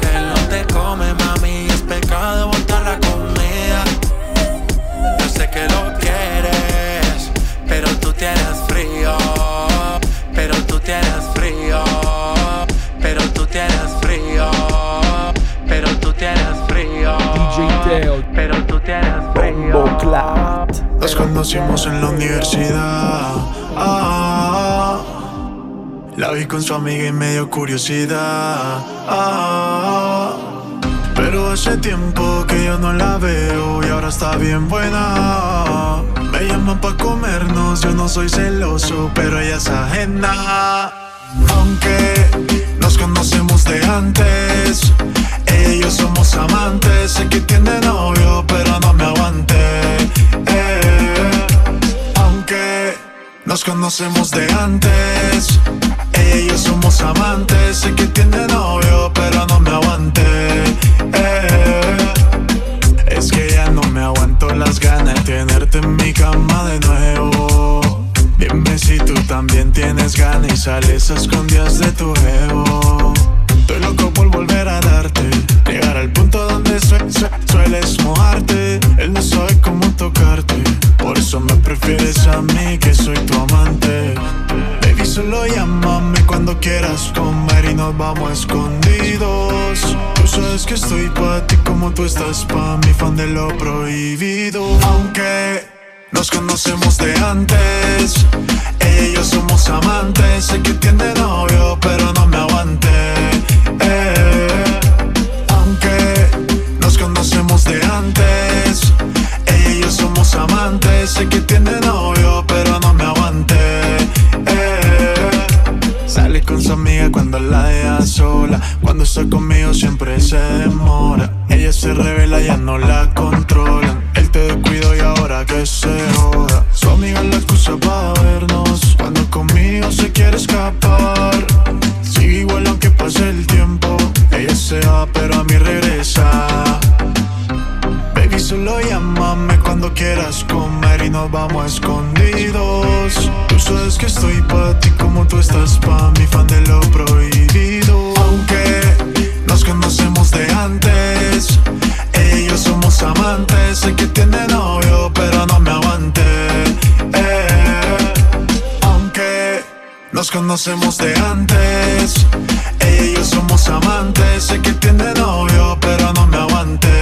Que no te come, mami, es pecado botar la comida. Yo sé que lo quieres, pero tú tienes frío. Pero tú tienes frío. Pero tú tienes frío. Pero tú tienes frío. DJ Teo. Pero tú tienes frío. Bomboclat. Nos conocimos en la universidad. Ah, la vi con su amiga y me dio curiosidad. Ah, pero hace tiempo que yo no la veo y ahora está bien buena. Me llaman pa' comernos, yo no soy celoso, pero ella es ajena. Aunque nos conocemos de antes, ella y yo somos amantes. Sé que tiene novio, pero no me aguante. Aunque nos conocemos de antes, ella y yo somos amantes. Sé que tiene novio, pero no me aguante. Es que ya no me aguanto las ganas de tenerte en mi cama de nuevo. Dime si tú también tienes ganas y sales a escondidas de tu jevo. Estoy loco por volver a darte, llegar al punto donde sueles mojarte. Él no sabe cómo tocarte, por eso me prefieres a mí, que soy tu amante. Baby, solo llámame cuando quieras comer y nos vamos a escondidos. Tú sabes que estoy pa' ti como tú estás pa' mi, fan de lo prohibido. Aunque nos conocemos de antes, ella y yo somos amantes. Sé que tiene novio, pero no me aguante. Aunque nos conocemos de antes, ella y yo somos amantes. Sé que tiene novio, pero no me aguante. Sale con su amiga cuando la deja sola. Cuando está conmigo siempre se demora. Ella se revela, ya no la controlan. Él te descuido y ahora que se joda. Su amiga la excusa para vernos, cuando conmigo se quiere escapar. Sigue igual aunque pase el tiempo. Ella se va pero a mí regresa. Baby, solo llámame cuando quieras comer y nos vamos a escondidos. Tú sabes que estoy pa' ti como tú estás pa' mi, fan de lo prohibido. Aunque nos conocemos de antes, ella y yo somos amantes. Sé que tiene novio, pero no me aguante. Aunque nos conocemos de antes, ella y yo somos amantes. Sé que tiene novio, pero no me aguante.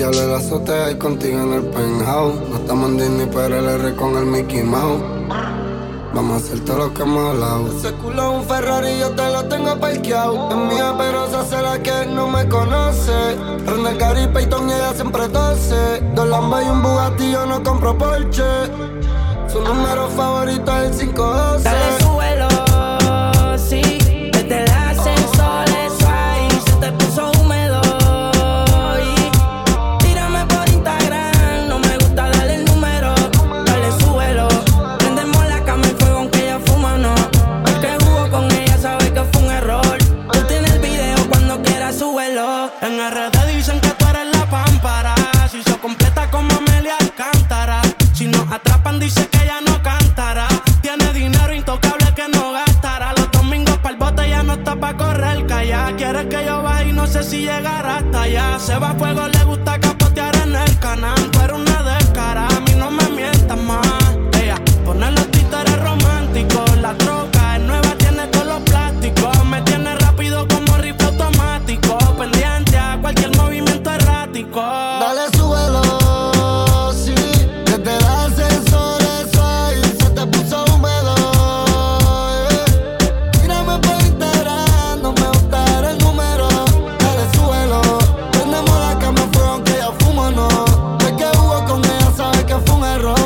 Diablo en la azotea y contigo en el penthouse. No estamos en Disney pero el R con el Mickey Mouse. Vamos a hacer todo lo que hemos hablado. Ese culo es un Ferrari, yo te lo tengo parqueado. Es mía pero se hace la que no me conoce. Ronda Gary Payton y ella siempre tose. Dos Lambos y un Bugatti, yo no compro Porsche. Su número favorito es el 512. Dale, súbelo, sí, desde el ascensor eso ahí se te puso húmedo. Dice que ella no cantará, tiene dinero intocable que no gastará. Los domingos pa'l bote ya no está pa' correr calla. Quiere que yo baje y no sé si llegará hasta allá. Se va a fuego, le gusta capotear en el canal. Tú eres una descarada, a mí no me mientas más. Ella pone los títeres románticos. La troca es nueva, tiene todos los plásticos. Me tiene rápido como rifle automático. Pendiente a cualquier movimiento errático. Dale su velo. Fue un error.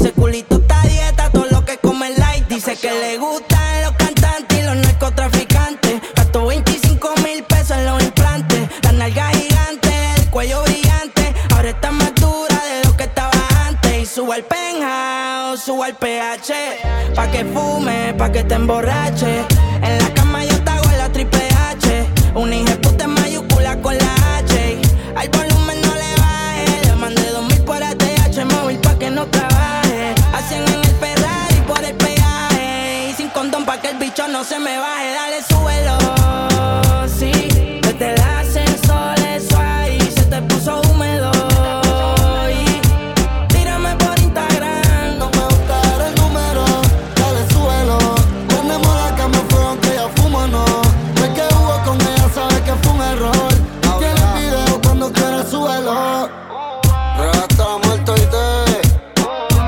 ese culito está a dieta, todo lo que come es light. Dice que le gustan los cantantes y los narcotraficantes. Gastó 25 mil pesos en los implantes. La nalga gigante, el cuello brillante. Ahora está más dura de lo que estaba antes. Y suba al penthouse, suba al PH. Pa' que fume, pa' que te emborrache. En la cama yo te hago la triple H. Un hijo puta en mayúscula con la H. Al volumen no le baje. Le mandé 2000 por ATH móvil pa' que no trabaje. A 100 en el Ferrari por el peaje. Y sin condón pa' que el bicho no se me baje. Dale, súbelo, sí. Desde el ascensor eso ahí se te puso húmedo. Y tírame por Instagram. No me buscaré el número. Dale, súbelo. Tenemos la cama en fuego aunque ella fuma, no. No es que hubo con ella, sabe que fue un error. Cuando quiera suelo, rata muerto y te. Oh, ah,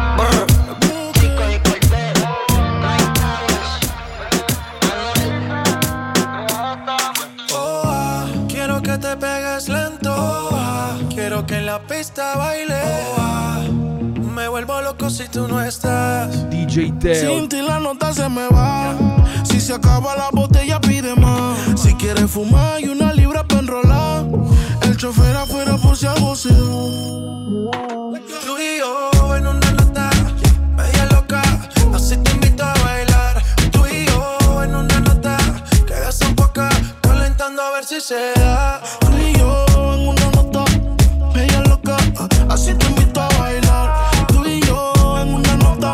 quiero que te pegues lento. Oh, ah, quiero que en la pista baile. Oh, ah, me vuelvo loco si tú no estás. DJ Teo. Sin ti la nota se me va. Si se acaba la botella pide más. Si quieres fumar hay una libra para enrolar. El chofer afuera por si algo se da. Tú y yo en una nota, media loca, así te invito a bailar. Tú y yo en una nota, quedas un poco calentando a ver si se da. Tú y yo en una nota, media loca, así te invito a bailar. Tú y yo en una nota,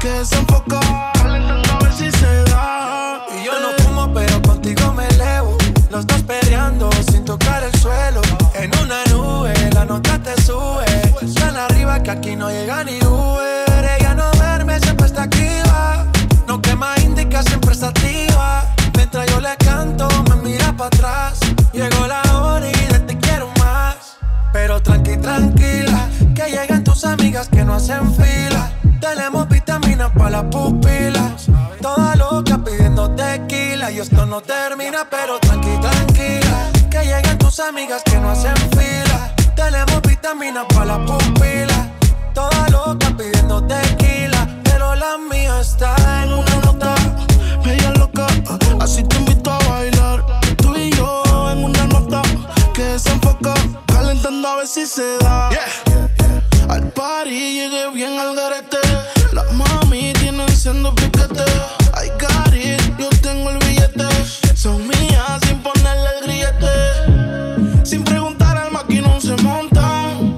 quedas un poco calentando a ver si se da. Y yo no fumo pero contigo me elevo, los dos peleando sin tocar el suelo. En una nube, la nota te sube. Tan arriba que aquí no llega ni Uber. Ella no duerme, siempre está activa. No quema indica, siempre está activa. Mientras yo le canto, me mira para atrás. Llegó la hora y de te quiero más. Pero tranqui, tranquila, que llegan tus amigas que no hacen fila. Tenemos vitaminas para las pupilas. Toda loca pidiendo tequila. Y esto no termina, pero tranqui, tranquila, que llegan tus amigas que no hacen fila. Tenemos vitaminas para la pupila. Toda loca pidiendo tequila. Pero la mía está en una nota, media loca, así te invito a bailar. Tú y yo en una nota, que se enfoca, calentando a ver si se da. Al party llegué bien al garete. Las mami tienen siendo piquete. I got it, yo tengo el billete. Son mías sin ponerle el grillete. Sin preguntar al maquinón se montan.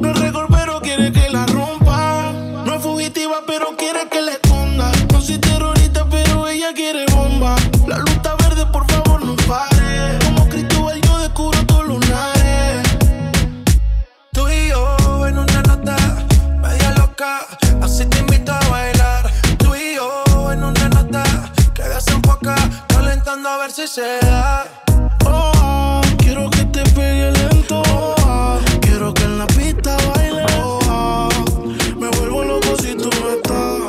No es récord pero quiere que la rompa. No es fugitiva pero quiere que la esconda. No soy terrorista pero ella quiere bomba. La luz está verde, por favor no pare. Como Cristóbal yo descubro tus lunares. Tú y yo en una nota, media loca, así te invito a bailar. Tú y yo en una nota, quédate un poco calentando a ver si se da. Oh, ah, quiero que te pegue lento. Oh, ah, quiero que en la pista baile. Oh, ah, me vuelvo loco si tú no estás.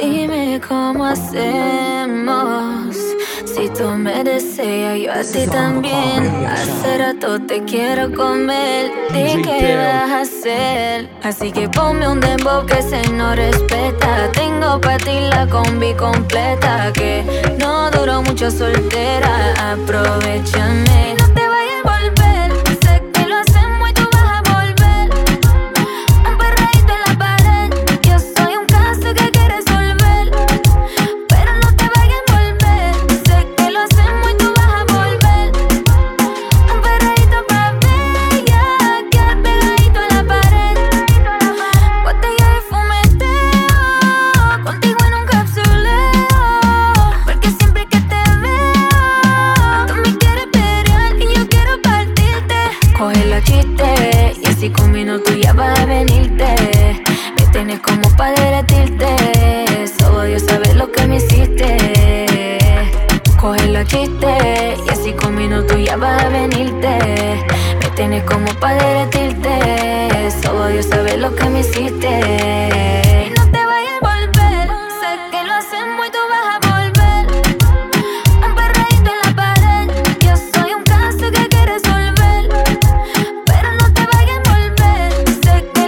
Dime cómo hacemos. Si tú me deseas, yo a ti también. Hace rato te quiero comer. ¿Y qué vas a hacer? Así que ponme un dembow que se no respeta. Tengo pa' ti la combi completa. Que no duró mucho soltera. Aprovechame. No te vayas a volver. Sé que lo hacemos y tú vas a volver. Un perreíto en la pared. Yo soy un caso que quieres volver. Pero no te vayas a volver. Sé que lo hacemos y tú vas a volver. Un perreíto pa' bella. Que pegadito en la pared. Botella de fumeteo. Contigo en un capsuleo. Porque siempre que te veo tú me quieres pelear y yo quiero partirte. Coge los chistes y así con minutos ya vas a venirte. Me tienes como pa' derretirte. Solo Dios sabe lo que me hiciste. Coge los chistes y así con minutos ya vas a venirte. Me tienes como pa' derretirte. Solo Dios sabe lo que me hiciste. Y no te vayas a volver. Sé que lo hacemos y tú vas a volver. Un perreíto en la pared. Yo soy un caso que quieres volver. Pero no te vayas a volver. Sé que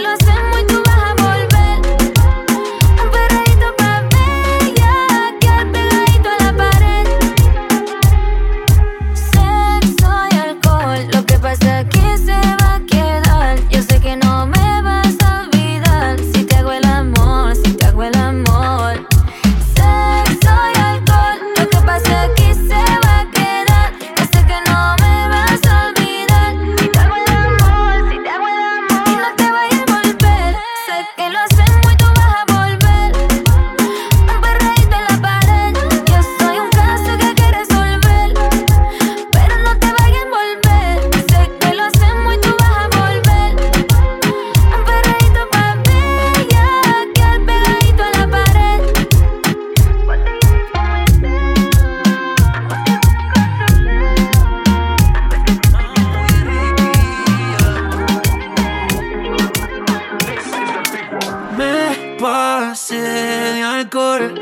pase de alcohol.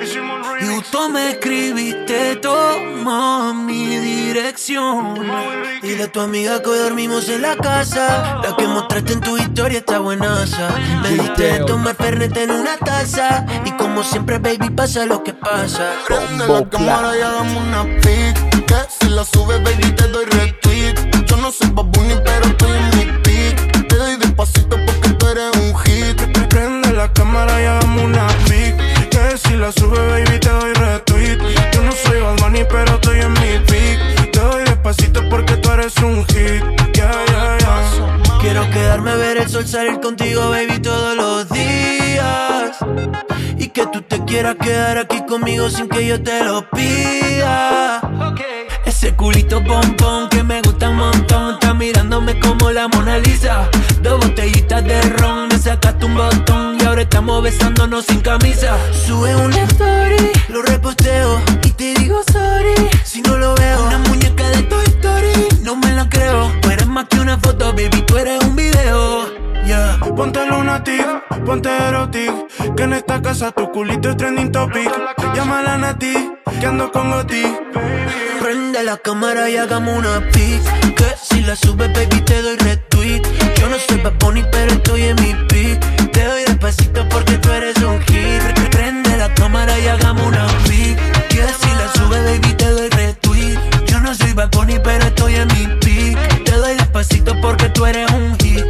Y justo me escribiste, toma mi dirección. Dile a tu amiga que hoy dormimos en la casa. La que mostraste en tu historia está buenaza. Me diste de tomar ferrete en una taza. Y como siempre, baby, pasa lo que pasa. Prende la cámara y hagamos una pic. Que si la subes, baby, te doy retweet. Yo no soy babuni, pero estoy en mi pic. Te doy despacito porque tú eres un hit. Prende la cámara y hagamos una pic. Que si la sube, baby, te doy retweet. Yo no soy Bad Bunny, pero estoy en mi pic. Te doy despacito porque tú eres un hit. Yeah, yeah, yeah. Quiero quedarme a ver el sol salir contigo, baby, todos los días. Y que tú te quieras quedar aquí conmigo sin que yo te lo pida. Okay. Ese culito pompón que me gusta un montón. Está mirándome como la Mona Lisa. Dos botellitas de ron, me sacaste un botón. Y ahora estamos besándonos sin camisa. Sube una story, lo reposteo y te digo sorry si no lo veo. Una muñeca de Toy Story, no me la creo. Tú eres más que una foto, baby, tú eres un video. Yeah. Ponte lunatic, ponte erotic. Que en esta casa tu culito es trending topic. Llámala a Nati, que ando con Goti. Prende la cámara y hagamos una pic. Que si la subes, baby, te doy retweet. Yo no soy Bad Bunny, pero estoy en mi pic. Te doy despacito porque tú eres un hit. Prende la cámara y hagamos una pic. Que si la subes, baby, te doy retweet. Yo no soy Bad Bunny, pero estoy en mi pic. Te doy despacito porque tú eres un hit.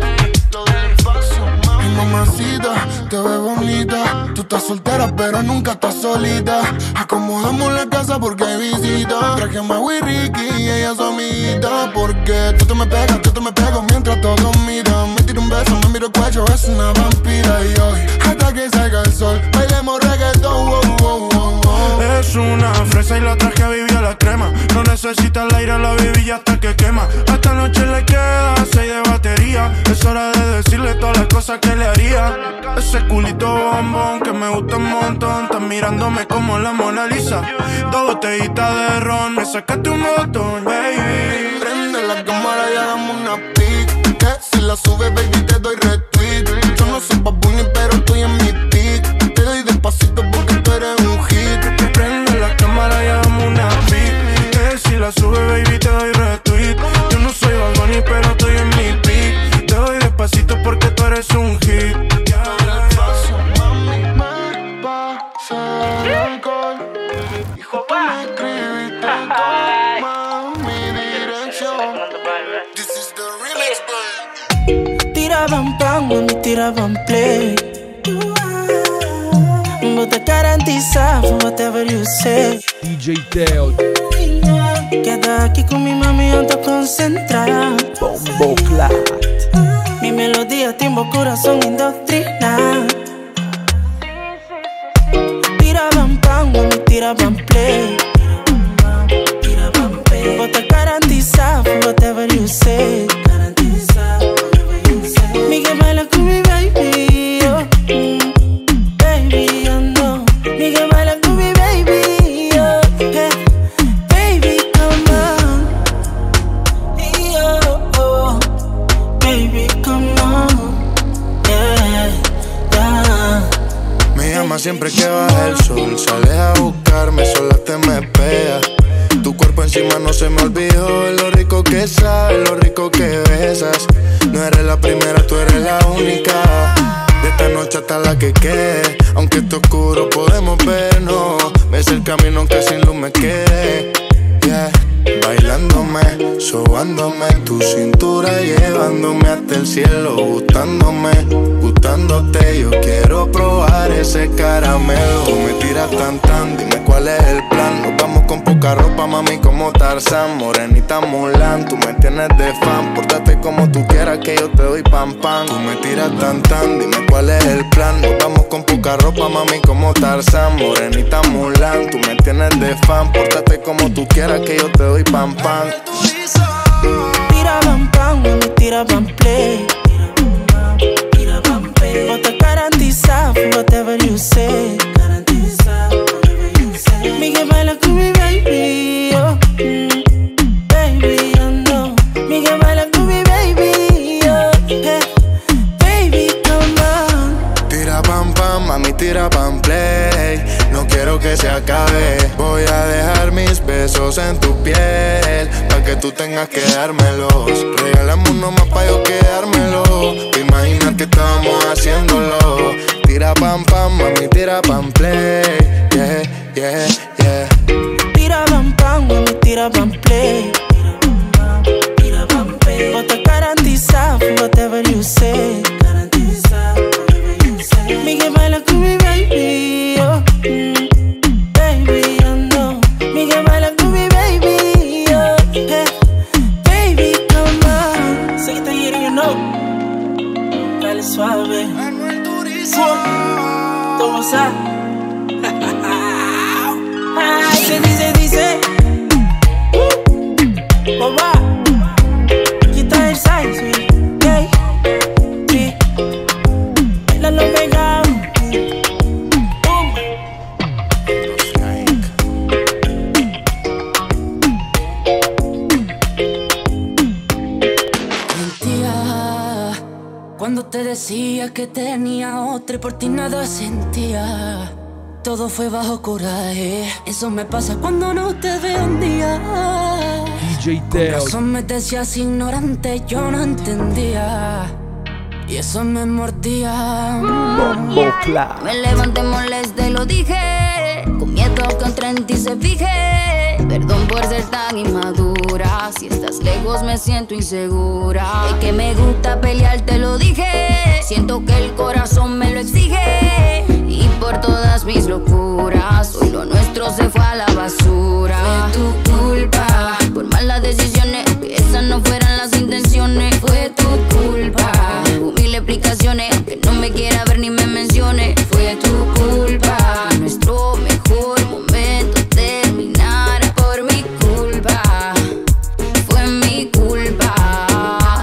Mamacita, te ves bonita. Tú estás soltera pero nunca estás solita. Acomodamos la casa porque hay visita. Traje a Maui Ricky y ella es amiguita. Porque tú te me pegas mientras todos miran. Me tiro un beso, me miro el cuello, es una vampira. Y hoy, hasta que salga el sol, bailemos reggaetón, wow, wow, wow, wow. Es una fresa y la traje a vivir a la crema. No necesita el aire, la viví hasta que quema. A esta noche le queda 6 de batería. Es hora de decirle todas las cosas que le haría. Ese culito bombón que me gusta un montón. Estás mirándome como la Mona Lisa. Dos botellitas de ron, me sacaste un botón, baby. Prende la cámara y hagamos una pic. Que si la subes, baby, te doy retweet. Yo no soy Bad Bunny, pero estoy en mi pic. Te doy despacito porque tú eres un hit. Prende la cámara y hagamos una pic. Que si la subes, baby, te doy retweet. Yo no soy Bad Bunny, pero estoy en mi pic. Te doy despacito porque tú eres un hit. Tiraban pan, mami, tiraban play. But garantizaba whatever you say. DJ Teo. Queda aquí con mi mami, ando concentrada. Bomboclat. Mi melodía, timbo, corazón, indoctrina. Tiraban pan, mami, tiraban play. But garantizaba whatever you say. Miguel baila con mi baby, oh, baby, oh no. Miguel baila con mi baby, oh, yeah. Baby, come on, oh, oh. Baby, come on, yeah, yeah. Me llama siempre que baja el sol. Sale a buscarme, sola te me pega. Tu cuerpo encima no se me olvidó. Lo rico que sabes, lo rico que besas. No eres la primera, tú eres la única. De esta noche hasta la que quede. Aunque esté oscuro podemos vernos. Ves el camino aunque sin luz me quede, yeah. Bailándome, sobándome tu cintura, llevándome hasta el cielo. Gustándome, gustándote. Yo quiero probar ese caramelo. Me tiras tan tan, dime cuál es el plan. Nos vamos con poca ropa, mami, como Tarzán. Morenita Mulan, tú me tienes de fan. Pórtate como tú quieras que yo te doy pan pan. Tú me tiras tan tan, dime cuál es el plan. Nos vamos con poca ropa, mami, como Tarzán. Morenita Mulan, tú me tienes de fan. Pórtate como tú quieras que yo te doy y pam pam. Tiraban pan, me tiraban play. Tiraban play. But I garantiza whatever you say. Garantiza whatever you say. Miguel baila con mi baby, oh, baby, I know. Miguel baila con mi baby, oh, yeah. Baby, come on. Tiraban pan, mami, tiraban. besos en tu piel, pa' que tú tengas que dármelos. Regálame uno más pa' yo quedármelo. Te imaginas que estábamos haciéndolo. Tira pam pam, mami, tira pam play. Yeah, yeah, yeah. Tira pam pam, mami, tira pam play. Tira pam play. Vos te garantizas whatever you say. Miguel baila con mi baby, oh, baby, I know. Miguel baila con mi baby, oh, hey, baby, come on. Sé que te quiero, you know. Dale suave. Manuel Turismo. Tomo sal. Se dice, dice. Mamá, quita el size, yeah. La no me Cuando te decía que tenía otra y por ti nada sentía, todo fue bajo coraje. Eso me pasa cuando no te veo un día. DJ Teo. Con razón me decías ignorante, yo no entendía y eso me mordía. Bomboclat. Me levanté molesta y lo dije, con miedo que entré en ti se fije. Perdón por ser tan inmadura, si estás lejos me siento insegura. Es que me gusta pelear, te lo dije, siento que el corazón me lo exige. Y por todas mis locuras, hoy lo nuestro se fue a la basura. Fue tu culpa, por malas decisiones, que esas no fueran las intenciones. Fue tu culpa, humilde explicaciones, que no me quiera ver ni me mencione. Fue tu culpa, nuestro mejor momento terminara por mi culpa. Fue mi culpa,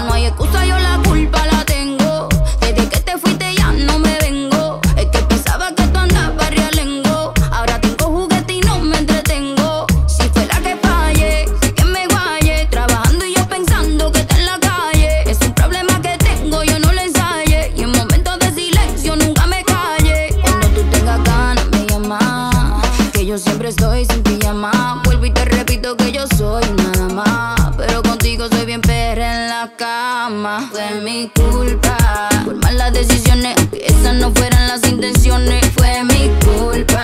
no hay excusa, yo la culpa la tengo. Desde que te fuiste ya no me vengo. Es que pensaba que tú andabas realengo. Ahora tengo juguete y no me entretengo. Si fue la que fallé, sé que me guayé, trabajando y yo pensando que está en la calle. Es un problema que tengo, yo no le ensaye, y en momentos de silencio nunca me calle. Cuando tú tengas ganas me llamas, que yo siempre estoy sin pijama. Vuelvo y te repito que yo soy nada más, pero contigo soy bien perra en la cama. Fue mi culpa, por malas decisiones, que esas no fueran las intenciones. Fue mi culpa,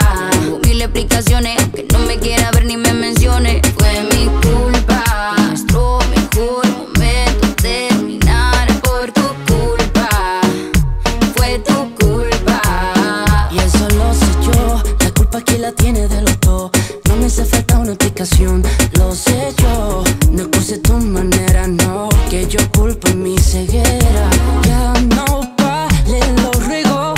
mil explicaciones, que no me quiera ver ni me mencione. Fue mi culpa, nuestro mejor momento terminara por tu culpa. Fue tu culpa. Y eso lo sé yo, la culpa aquí la tiene de los dos. No me hace falta una explicación, lo sé yo. No excuses tu manera, no, que yo culpo en mi ceguera. Ya no vale, lo ruego.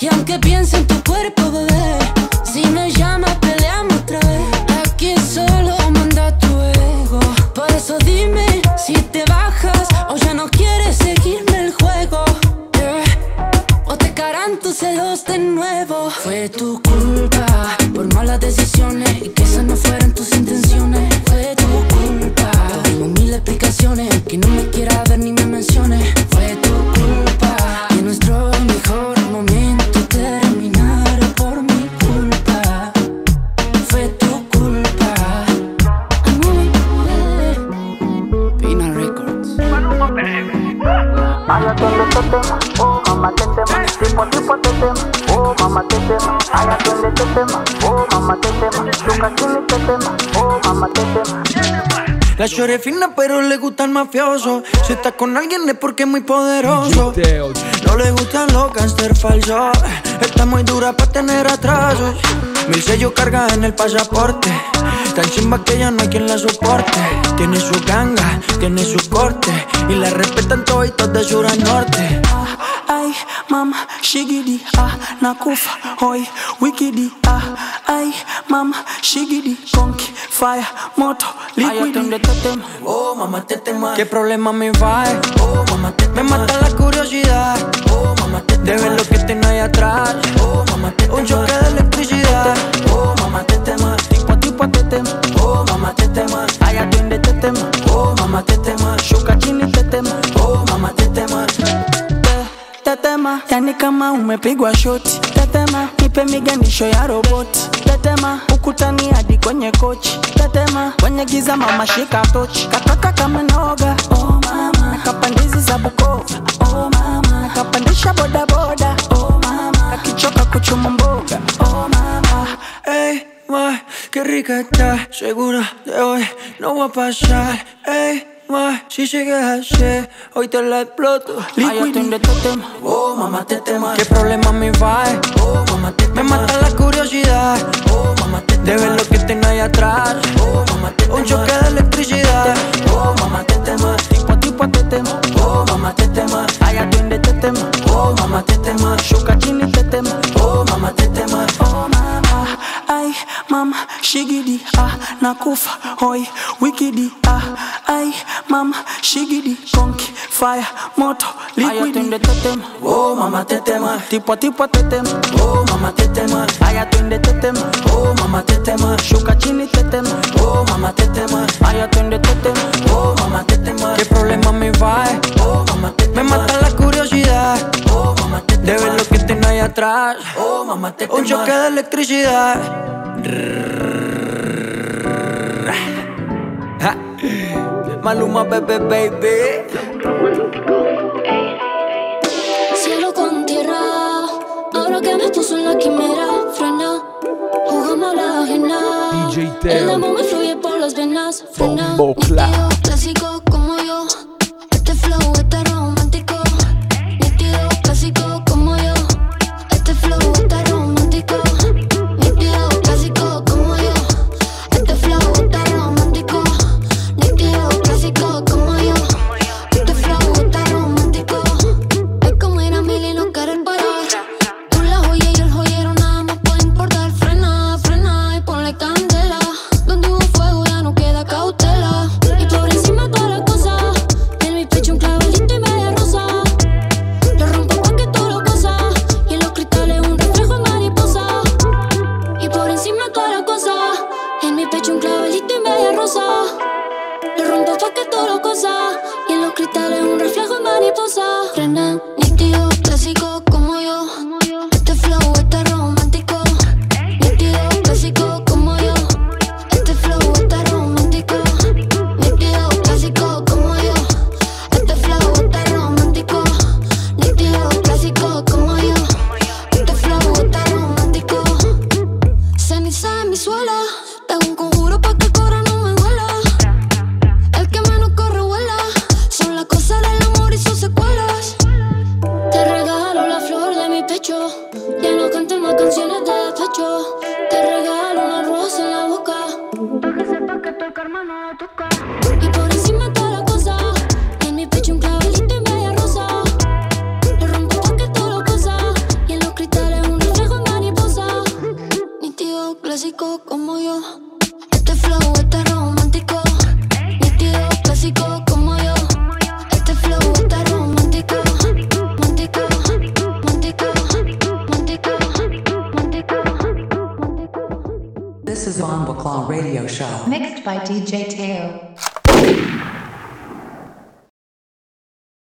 Y aunque piense en tu cuerpo, bebé, si me llamas peleamos otra vez. Aquí solo manda tu ego. Por eso dime si te bajas o ya no quieres seguirme el juego, yeah. O te caerán tus celos de nuevo. Fue tu culpa, por malas decisiones, y que esas no fueran tus intenciones. Fue tu culpa, tengo mil explicaciones, que no me quiera ver ni me menciones. Fue tu culpa, que nuestro mejor momento terminara por mi culpa. Fue tu culpa. Pina Records. Oh mamá te tema, tipo te tema. Oh mamá te tema, ay atiende te tema. Oh mamá te tema, nunca tiene te tema. Oh mamá te tema. La chore es fina pero le gusta el mafioso. Si está con alguien es porque es muy poderoso. No le gustan los gánster falsos. Está muy dura para tener atrasos. Mi sello carga en el pasaporte. Tan chimba que ya no hay quien la soporte. Tiene su ganga, tiene su corte, y la respetan todos y todos de sur a norte. Ay, mama, shigidi, ah, nakufa, hoy, wikidi, ah. Ay, mama, shigidi, conky, fire, moto, liquidi. Oh, mamá, te tema. ¿Qué problema me va? Oh, mamá, te tema. Me mata la curiosidad. Oh, mamá, te tema. De ver lo que tengo ahí atrás. Oh, mamá, te tema. Un choque de electricidad. Oh, mamá, te tema. Tipo a te tema. Oh, mamá, te tema. Ay, atiende te tema. Oh, mamá, te tema. Shukachini te tema. Oh, mamá, te tema. Tetema, yani kama umepigwa shoti. Tetema, Pemigeni show ya robot. Tetema, ukutani hadi kwenye kochi. Tetema, kwenye giza mama shika tochi. Kataka kama noga, oh mama. Nakapandizi za Bukofa, oh mama. Nakapandisha boda boda, oh mama. Nakichoka kuchuma mboga, oh mama. Hey, ma, que rica está. Segura de hoy, no va a pasar. Hey, ma, si llegues a ser, hoy te la exploto. Liquid de totem, oh mamá tetema. ¿Qué problema me va? Oh mamá tetema. Me mata la curiosidad, oh mamá tetema. De ver lo que tengo ahí atrás, oh mamá tetema. Un choque de electricidad, oh mamá tetema. Tipo a tetema, oh mamá tetema. Hay atuende tetema, oh mamá tetema. Shukachini tetema, oh mamá tetema. Oh mamá, ay mama shigidi ah nakufa hoi wikidi ah ay mama shigidi konki fire moto liquid tetema oh mama tetema tipo tetema oh mama tetema aya twende tetema oh mama tetema shuka chini tetema oh mama tetema aya twende tetema oh mama tetema qué problema me va oh mama tetema me mata la curiosidad oh mama tetema de ver lo que tengo ahí atrás oh mama tetema un choque de electricidad. Maluma, baby, baby. Cielo con tierra, ahora que me puso en la quimera, frena, jugamos la ajena. El amor me fluye por las venas, frena. Bomboclat. Clásico como yo, este flow está romántico. Nítido, clásico como yo, este flow está romántico. Bomboclat Radio Show. Mixed by DJ Teo.